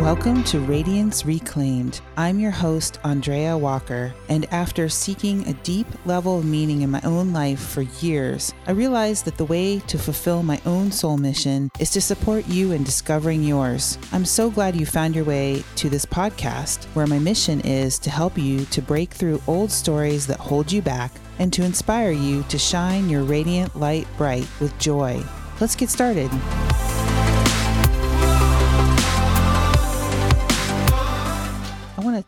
Welcome to Radiance Reclaimed. I'm your host, Andrea Walker, and after seeking a deep level of meaning in my own life for years, I realized that the way to fulfill my own soul mission is to support you in discovering yours. I'm so glad you found your way to this podcast, where my mission is to help you to break through old stories that hold you back and to inspire you to shine your radiant light bright with joy. Let's get started.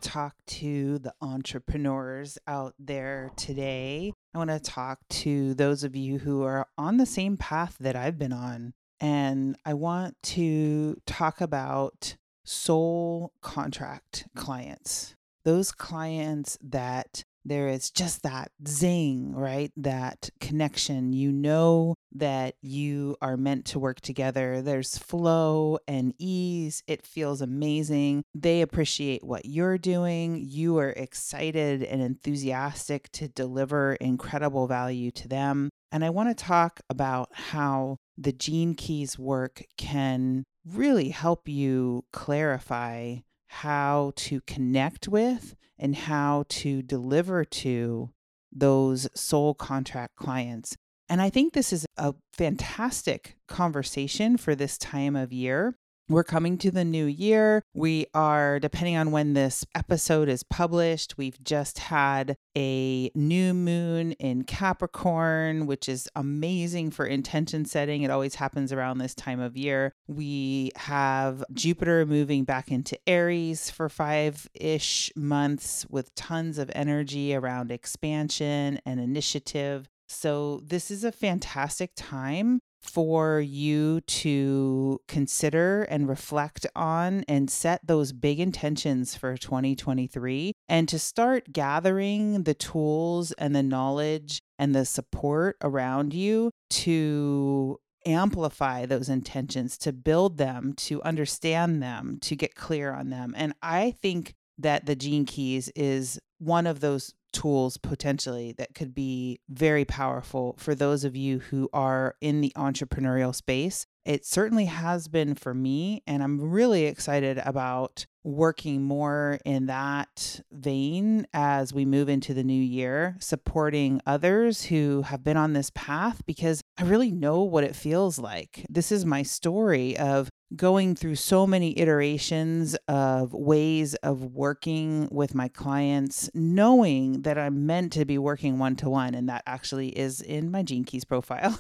Talk to the entrepreneurs out there today. I want to talk to those of you who are on the same path that I've been on. And I want to talk about soul contract clients, those clients that there is just that zing, right? That connection. You know that you are meant to work together. There's flow and ease. It feels amazing. They appreciate what you're doing. You are excited and enthusiastic to deliver incredible value to them. And I want to talk about how the Gene Keys work can really help you clarify how to connect with and how to deliver to those soul contract clients. And I think this is a fantastic conversation for this time of year. We're coming to the new year. We are, depending on when this episode is published, we've just had a new moon in Capricorn, which is amazing for intention setting. It always happens around this time of year. We have Jupiter moving back into Aries for 5-ish months with tons of energy around expansion and initiative. So this is a fantastic time for you to consider and reflect on and set those big intentions for 2023 and to start gathering the tools and the knowledge and the support around you to amplify those intentions, to build them, to understand them, to get clear on them. And I think that the Gene Keys is one of those tools potentially that could be very powerful for those of you who are in the entrepreneurial space. It certainly has been for me, and I'm really excited about working more in that vein as we move into the new year, supporting others who have been on this path because I really know what it feels like. This is my story of going through so many iterations of ways of working with my clients, knowing that I'm meant to be working one-to-one, and that actually is in my Gene Keys profile.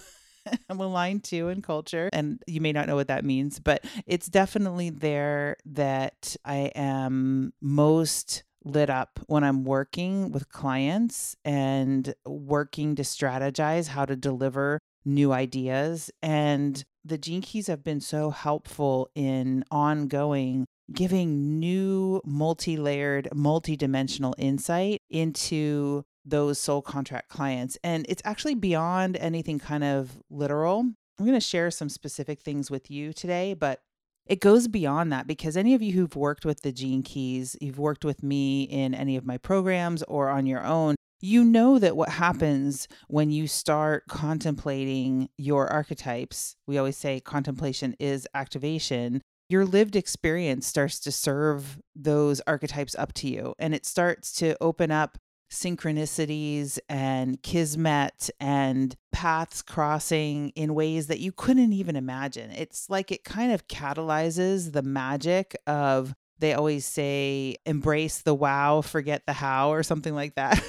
I'm aligned to in culture, and you may not know what that means, but it's definitely there that I am most lit up when I'm working with clients and working to strategize how to deliver new ideas. And the Gene Keys have been so helpful in ongoing giving new multi-layered, multi-dimensional insight into those soul contract clients. And it's actually beyond anything kind of literal. I'm going to share some specific things with you today, but it goes beyond that because any of you who've worked with the Gene Keys, you've worked with me in any of my programs or on your own, you know that what happens when you start contemplating your archetypes, we always say contemplation is activation, your lived experience starts to serve those archetypes up to you. And it starts to open up synchronicities and kismet and paths crossing in ways that you couldn't even imagine. It's like it kind of catalyzes the magic of, they always say, embrace the wow, forget the how, or something like that.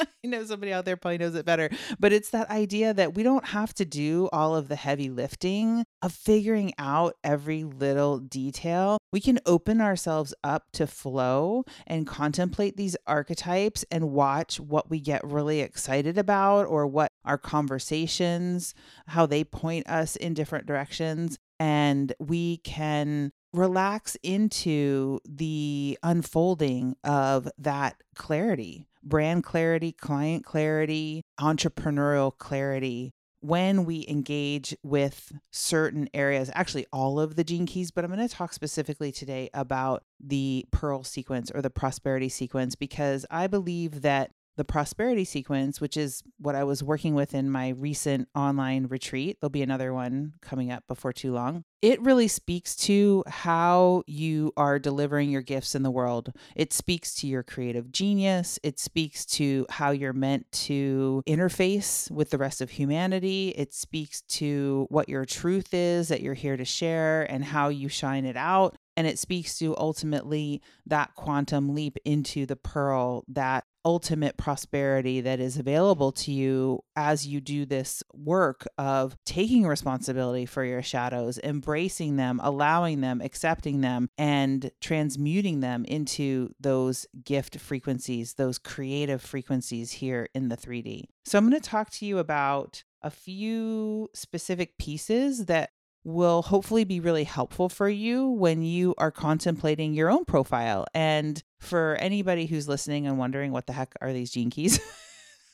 I know somebody out there probably knows it better, but it's that idea that we don't have to do all of the heavy lifting of figuring out every little detail. We can open ourselves up to flow and contemplate these archetypes and watch what we get really excited about or what our conversations, how they point us in different directions. And we can relax into the unfolding of that clarity. Brand clarity, client clarity, entrepreneurial clarity. When we engage with certain areas, actually all of the Gene Keys, but I'm going to talk specifically today about the Pearl sequence or the Prosperity sequence, because I believe that the prosperity sequence, which is what I was working with in my recent online retreat. There'll be another one coming up before too long. It really speaks to how you are delivering your gifts in the world. It speaks to your creative genius. It speaks to how you're meant to interface with the rest of humanity. It speaks to what your truth is that you're here to share and how you shine it out. And it speaks to ultimately that quantum leap into the pearl, that ultimate prosperity that is available to you as you do this work of taking responsibility for your shadows, embracing them, allowing them, accepting them, and transmuting them into those gift frequencies, those creative frequencies here in the 3D. So I'm going to talk to you about a few specific pieces that will hopefully be really helpful for you when you are contemplating your own profile. And for anybody who's listening and wondering what the heck are these gene keys,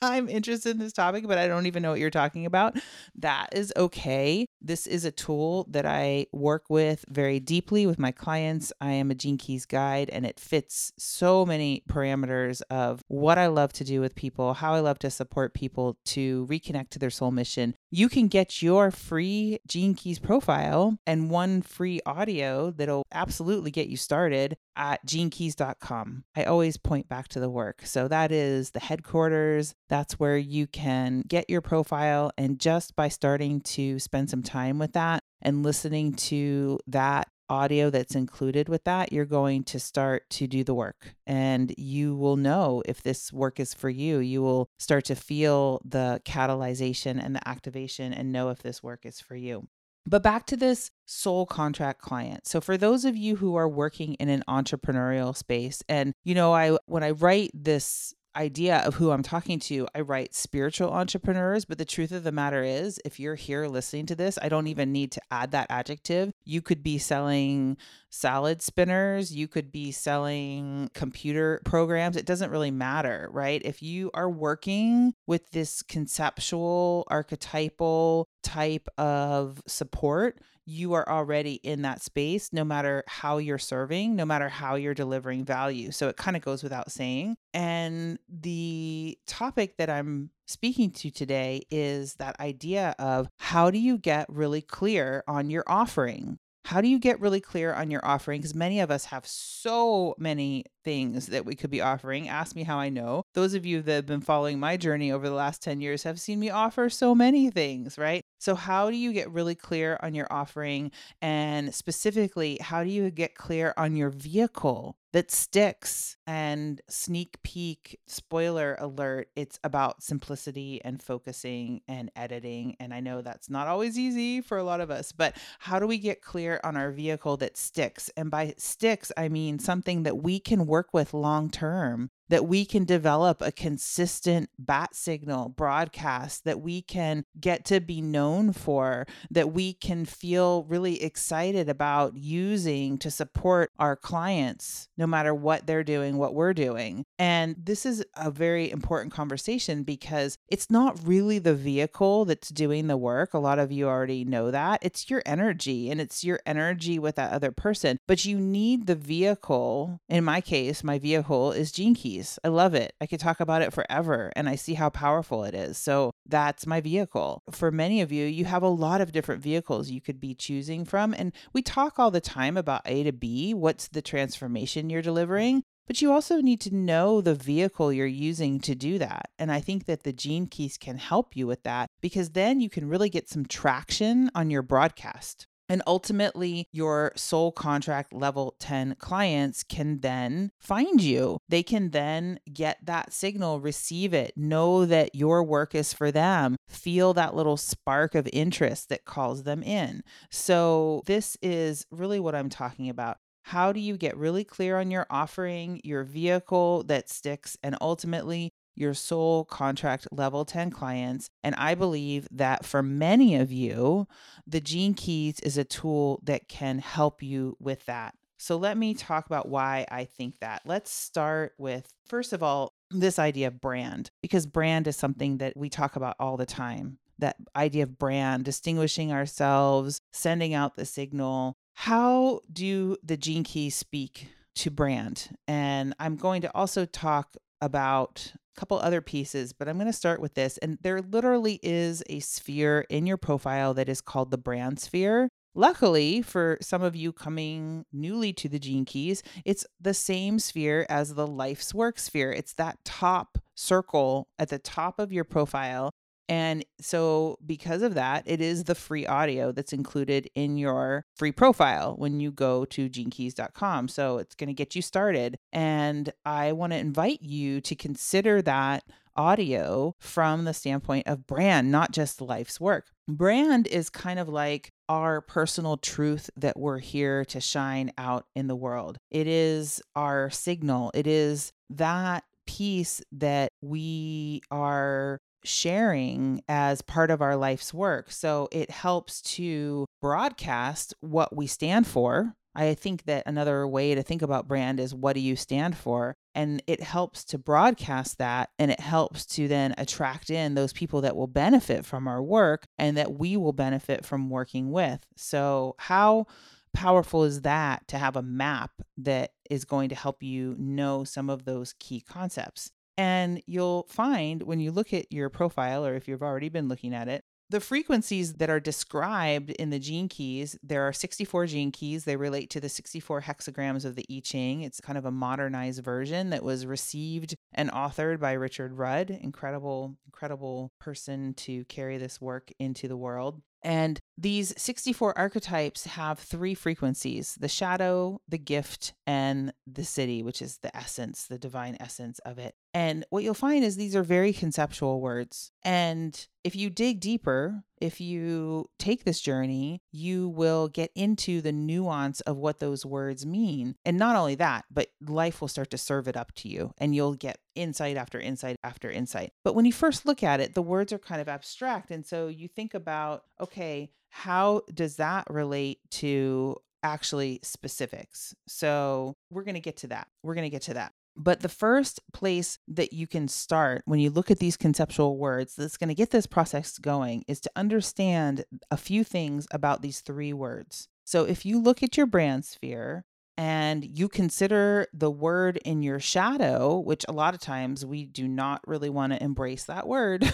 I'm interested in this topic, but I don't even know what you're talking about. That is okay. This is a tool that I work with very deeply with my clients. I am a Gene Keys guide, and it fits so many parameters of what I love to do with people, how I love to support people to reconnect to their soul mission. You can get your free Gene Keys profile and one free audio that'll absolutely get you started at genekeys.com. I always point back to the work. So that is the headquarters. That's where you can get your profile. And just by starting to spend some time with that and listening to that audio that's included with that, you're going to start to do the work. And you will know if this work is for you. You will start to feel the catalyzation and the activation and know if this work is for you. But back to this soul contract client. So for those of you who are working in an entrepreneurial space, and you know, when I write this idea of who I'm talking to, I write spiritual entrepreneurs, but the truth of the matter is, if you're here listening to this, I don't even need to add that adjective. You could be selling salad spinners, you could be selling computer programs. It doesn't really matter, right? If you are working with this conceptual, archetypal type of support, you are already in that space, no matter how you're serving, no matter how you're delivering value. So it kind of goes without saying. And the topic that I'm speaking to today is that idea of how do you get really clear on your offering? How do you get really clear on your offering? Because many of us have so many things that we could be offering. Ask me how I know. Those of you that have been following my journey over the last 10 years have seen me offer so many things, right? So how do you get really clear on your offering? And specifically, how do you get clear on your vehicle that sticks? And sneak peek, spoiler alert, it's about simplicity and focusing and editing. And I know that's not always easy for a lot of us, but how do we get clear on our vehicle that sticks? And by sticks, I mean something that we can work with long term, that we can develop a consistent bat signal broadcast, that we can get to be known for, that we can feel really excited about using to support our clients, no matter what they're doing, what we're doing. And this is a very important conversation because it's not really the vehicle that's doing the work. A lot of you already know that. It's your energy, and it's your energy with that other person. But you need the vehicle. In my case, my vehicle is Gene Keys. I love it. I could talk about it forever, and I see how powerful it is. So that's my vehicle. For many of you, you have a lot of different vehicles you could be choosing from. And we talk all the time about A to B, what's the transformation you're delivering? But you also need to know the vehicle you're using to do that. And I think that the Gene Keys can help you with that, because then you can really get some traction on your broadcast. And ultimately, your soul contract level 10 clients can then find you. They can then get that signal, receive it, know that your work is for them, feel that little spark of interest that calls them in. So this is really what I'm talking about. How do you get really clear on your offering, your vehicle that sticks, and ultimately your soul contract level 10 clients? And I believe that for many of you, the Gene Keys is a tool that can help you with that. So let me talk about why I think that. Let's start with, first of all, this idea of brand, because brand is something that we talk about all the time. That idea of brand, distinguishing ourselves, sending out the signal. How do the Gene Keys speak to brand? And I'm going to also talk about couple other pieces, but I'm going to start with this. And there literally is a sphere in your profile that is called the brand sphere. Luckily for some of you coming newly to the Gene Keys, it's the same sphere as the Life's Work sphere. It's that top circle at the top of your profile. And so because of that, it is the free audio that's included in your free profile when you go to genekeys.com. So it's going to get you started. And I want to invite you to consider that audio from the standpoint of brand, not just Life's Work. Brand is kind of like our personal truth that we're here to shine out in the world. It is our signal. It is that piece that we are sharing as part of our life's work. So it helps to broadcast what we stand for. I think that another way to think about brand is, what do you stand for? And it helps to broadcast that, and it helps to then attract in those people that will benefit from our work and that we will benefit from working with. So how powerful is that to have a map that is going to help you know some of those key concepts? And you'll find when you look at your profile, or if you've already been looking at it, the frequencies that are described in the Gene Keys, there are 64 Gene Keys. They relate to the 64 hexagrams of the I Ching. It's kind of a modernized version that was received and authored by Richard Rudd. Incredible, incredible person to carry this work into the world. And these 64 archetypes have three frequencies: the shadow, the gift, and the city, which is the essence, the divine essence of it. And what you'll find is these are very conceptual words. And if you dig deeper, if you take this journey, you will get into the nuance of what those words mean. And not only that, but life will start to serve it up to you, and you'll get insight after insight after insight. But when you first look at it, the words are kind of abstract. And so you think about, okay, how does that relate to actually specifics? So we're going to get to that. But the first place that you can start when you look at these conceptual words that's going to get this process going is to understand a few things about these three words. So if you look at your brand sphere and you consider the word in your shadow, which a lot of times we do not really want to embrace that word,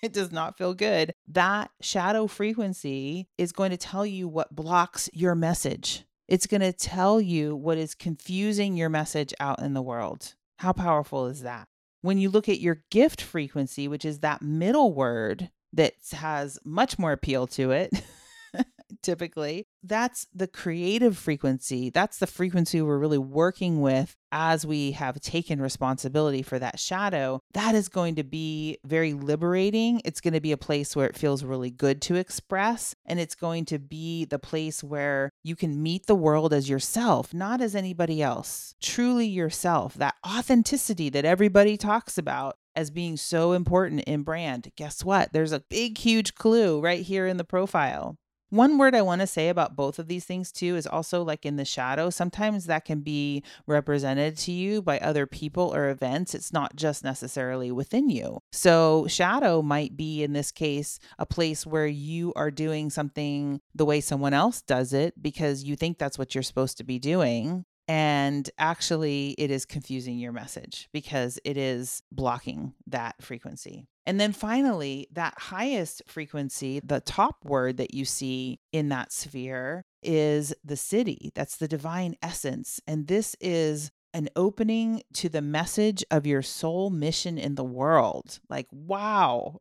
it does not feel good. That shadow frequency is going to tell you what blocks your message. It's going to tell you what is confusing your message out in the world. How powerful is that? When you look at your gift frequency, which is that middle word that has much more appeal to it, typically, that's the creative frequency. That's the frequency we're really working with as we have taken responsibility for that shadow. That is going to be very liberating. It's going to be a place where it feels really good to express. And it's going to be the place where you can meet the world as yourself, not as anybody else, truly yourself, that authenticity that everybody talks about as being so important in brand. Guess what? There's a big, huge clue right here in the profile. One word I want to say about both of these things too is also, like in the shadow, sometimes that can be represented to you by other people or events. It's not just necessarily within you. So shadow might be, in this case, a place where you are doing something the way someone else does it because you think that's what you're supposed to be doing. And actually, it is confusing your message because it is blocking that frequency. And then finally, that highest frequency, the top word that you see in that sphere, is the city. That's the divine essence. And this is an opening to the message of your soul mission in the world. Like, wow.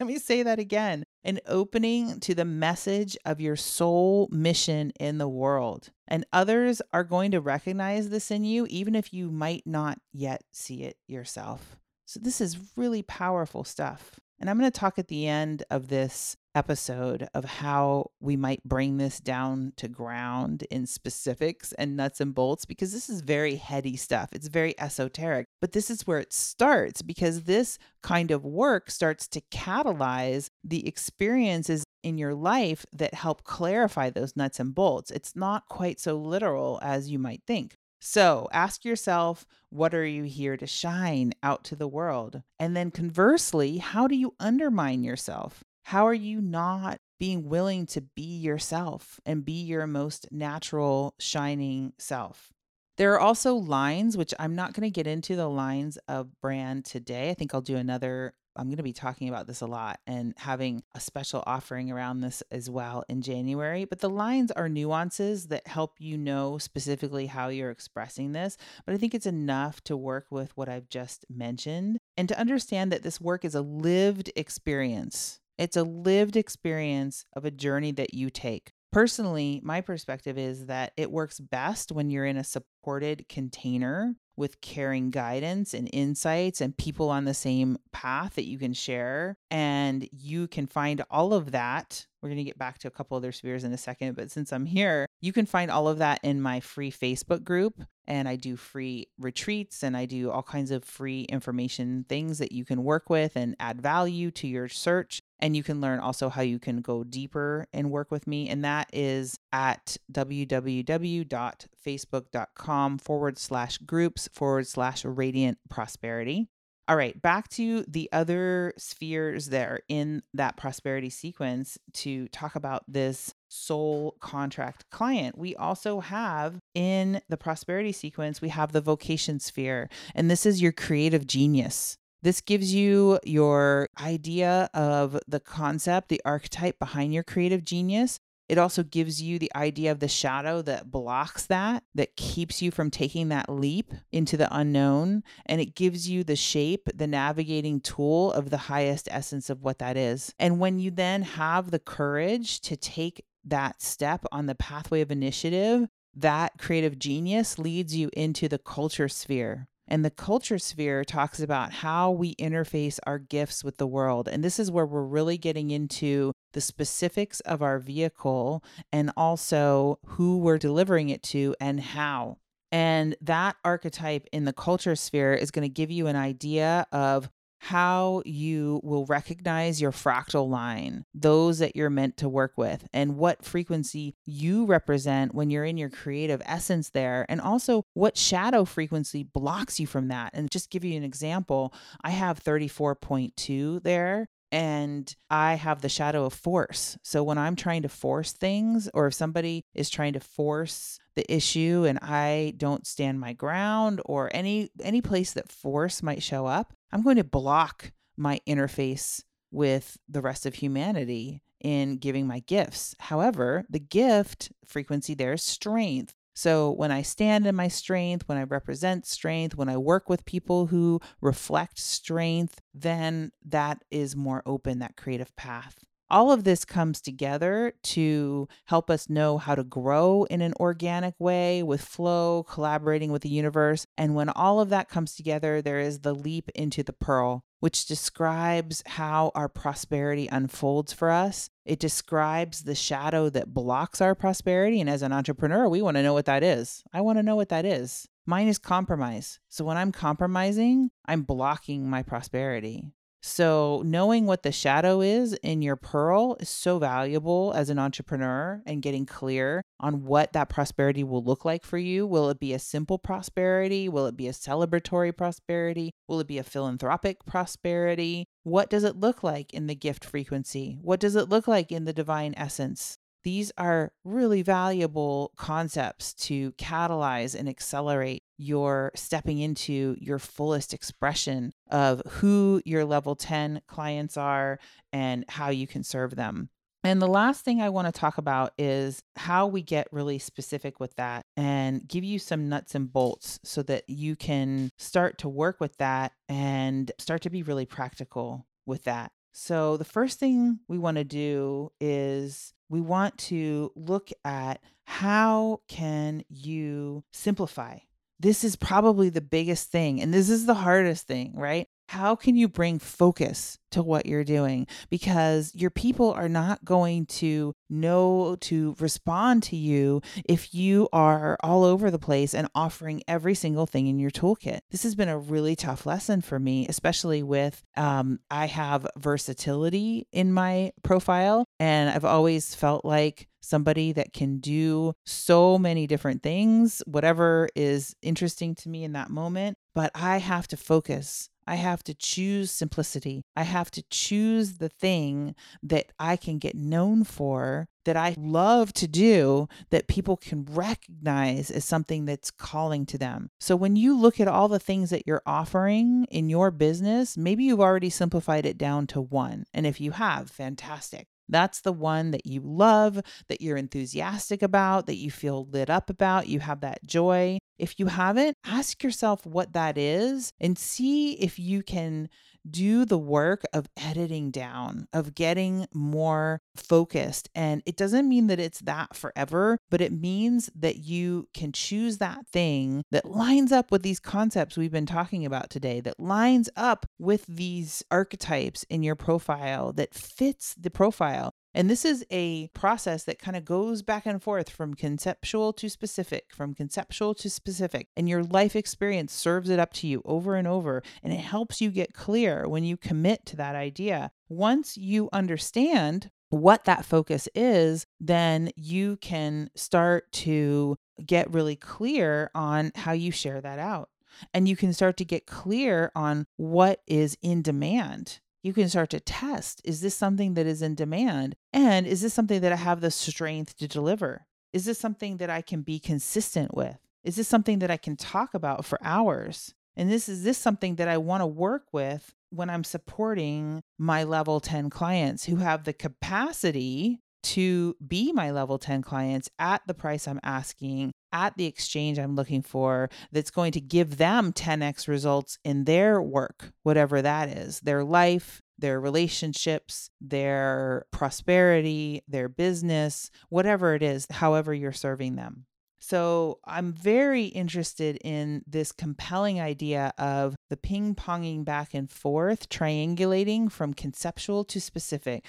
Let me say that again. An opening to the message of your soul mission in the world. And others are going to recognize this in you, even if you might not yet see it yourself. So this is really powerful stuff. And I'm going to talk at the end of this episode of how we might bring this down to ground in specifics and nuts and bolts, because this is very heady stuff. It's very esoteric, but this is where it starts, because this kind of work starts to catalyze the experiences in your life that help clarify those nuts and bolts. It's not quite so literal as you might think. So ask yourself, what are you here to shine out to the world? And then conversely, how do you undermine yourself? How are you not being willing to be yourself and be your most natural, shining self? There are also lines, which I'm not going to get into the lines of brand today. I think I'll do another. I'm going to be talking about this a lot and having a special offering around this as well in January. But the lines are nuances that help you know specifically how you're expressing this. But I think it's enough to work with what I've just mentioned and to understand that this work is a lived experience. It's a lived experience of a journey that you take. Personally, my perspective is that it works best when you're in a supported container with caring guidance and insights and people on the same path that you can share. And you can find all of that. We're going to get back to a couple other spheres in a second, but since I'm here, you can find all of that in my free Facebook group. And I do free retreats and I do all kinds of free information things that you can work with and add value to your search. And you can learn also how you can go deeper and work with me. And that is at facebook.com/groups/Radiant Prosperity. All right, back to the other spheres that are in that prosperity sequence to talk about this soul contract client. We also have in the prosperity sequence, we have the vocation sphere, and this is your creative genius. This gives you your idea of the concept, the archetype behind your creative genius. It also gives you the idea of the shadow that blocks that keeps you from taking that leap into the unknown. And it gives you the shape, the navigating tool of the highest essence of what that is. And when you then have the courage to take that step on the pathway of initiative, that creative genius leads you into the culture sphere. And the culture sphere talks about how we interface our gifts with the world. And this is where we're really getting into the specifics of our vehicle and also who we're delivering it to and how. And that archetype in the culture sphere is going to give you an idea of how you will recognize your fractal line, those that you're meant to work with, and what frequency you represent when you're in your creative essence there, and also what shadow frequency blocks you from that. And just give you an example, I have 34.2 there. And I have the shadow of force. So when I'm trying to force things, or if somebody is trying to force the issue and I don't stand my ground, or any place that force might show up, I'm going to block my interface with the rest of humanity in giving my gifts. However, the gift frequency there is strength. So when I stand in my strength, when I represent strength, when I work with people who reflect strength, then that is more open, that creative path. All of this comes together to help us know how to grow in an organic way with flow, collaborating with the universe. And when all of that comes together, there is the leap into the pearl, which describes how our prosperity unfolds for us. It describes the shadow that blocks our prosperity. And as an entrepreneur, we want to know what that is. I want to know what that is. Mine is compromise. So when I'm compromising, I'm blocking my prosperity. So knowing what the shadow is in your pearl is so valuable as an entrepreneur, and getting clear on what that prosperity will look like for you. Will it be a simple prosperity? Will it be a celebratory prosperity? Will it be a philanthropic prosperity? What does it look like in the gift frequency? What does it look like in the divine essence? These are really valuable concepts to catalyze and accelerate your stepping into your fullest expression of who your level 10 clients are and how you can serve them. And the last thing I want to talk about is how we get really specific with that and give you some nuts and bolts so that you can start to work with that and start to be really practical with that. So the first thing we want to do is we want to look at how can you simplify? This is probably the biggest thing, and this is the hardest thing, right? How can you bring focus to what you're doing? Because your people are not going to know to respond to you if you are all over the place and offering every single thing in your toolkit. This has been a really tough lesson for me, especially with I have versatility in my profile, and I've always felt like somebody that can do so many different things, whatever is interesting to me in that moment, but I have to focus. I have to choose simplicity. I have to choose the thing that I can get known for that I love to do that people can recognize as something that's calling to them. So when you look at all the things that you're offering in your business, maybe you've already simplified it down to one. And if you have, fantastic. That's the one that you love, that you're enthusiastic about, that you feel lit up about, you have that joy. If you haven't, ask yourself what that is and see if you can do the work of editing down, of getting more focused. And it doesn't mean that it's that forever, but it means that you can choose that thing that lines up with these concepts we've been talking about today, that lines up with these archetypes in your profile, that fits the profile. And this is a process that kind of goes back and forth from conceptual to specific, from conceptual to specific. And your life experience serves it up to you over and over. And it helps you get clear when you commit to that idea. Once you understand what that focus is, then you can start to get really clear on how you share that out. And you can start to get clear on what is in demand. You can start to test, is this something that is in demand? And is this something that I have the strength to deliver? Is this something that I can be consistent with? Is this something that I can talk about for hours? And is this something that I want to work with when I'm supporting my level 10 clients who have the capacity to be my level 10 clients at the price I'm asking, at the exchange I'm looking for, that's going to give them 10x results in their work, whatever that is, their life, their relationships, their prosperity, their business, whatever it is, however you're serving them. So I'm very interested in this compelling idea of the ping-ponging back and forth, triangulating from conceptual to specific.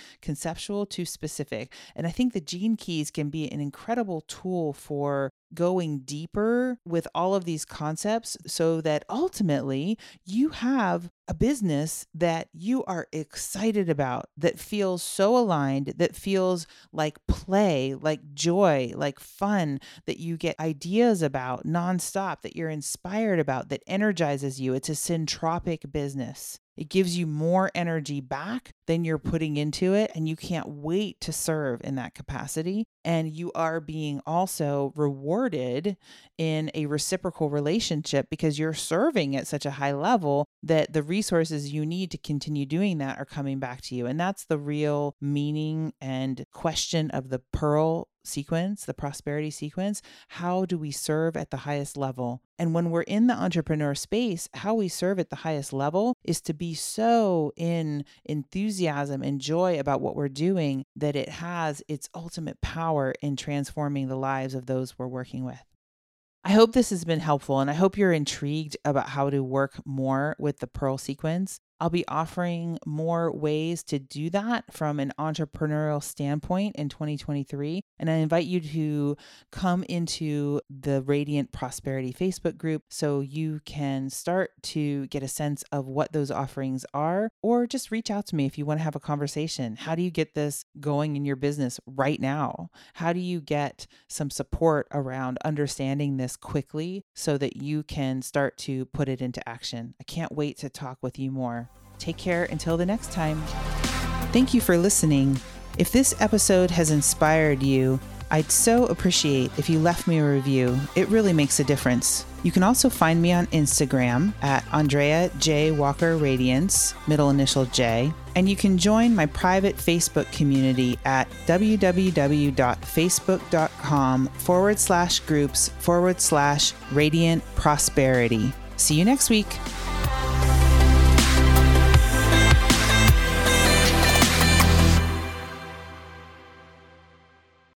And I think the Gene Keys can be an incredible tool for going deeper with all of these concepts so that ultimately you have a business that you are excited about, that feels so aligned, that feels like play, like joy, like fun, that you get ideas about nonstop, that you're inspired about, that energizes you. It's a centropic business. It gives you more energy back than you're putting into it, and you can't wait to serve in that capacity. And you are being also rewarded in a reciprocal relationship because you're serving at such a high level that the resources you need to continue doing that are coming back to you. And that's the real meaning and question of the pearl sequence, the prosperity sequence. How do we serve at the highest level? And when we're in the entrepreneur space, how we serve at the highest level is to be so in enthusiasm and joy about what we're doing that it has its ultimate power in transforming the lives of those we're working with. I hope this has been helpful, and I hope you're intrigued about how to work more with the pearl sequence. I'll be offering more ways to do that from an entrepreneurial standpoint in 2023. And I invite you to come into the Radiant Prosperity Facebook group so you can start to get a sense of what those offerings are, or just reach out to me if you want to have a conversation. How do you get this going in your business right now? How do you get some support around understanding this quickly so that you can start to put it into action? I can't wait to talk with you more. Take care until the next time. Thank you for listening. If this episode has inspired you, I'd so appreciate if you left me a review. It really makes a difference. You can also find me on Instagram at Andrea J. Walker Radiance, middle initial J. And you can join my private Facebook community at www.facebook.com/groups/Radiant Prosperity. See you next week.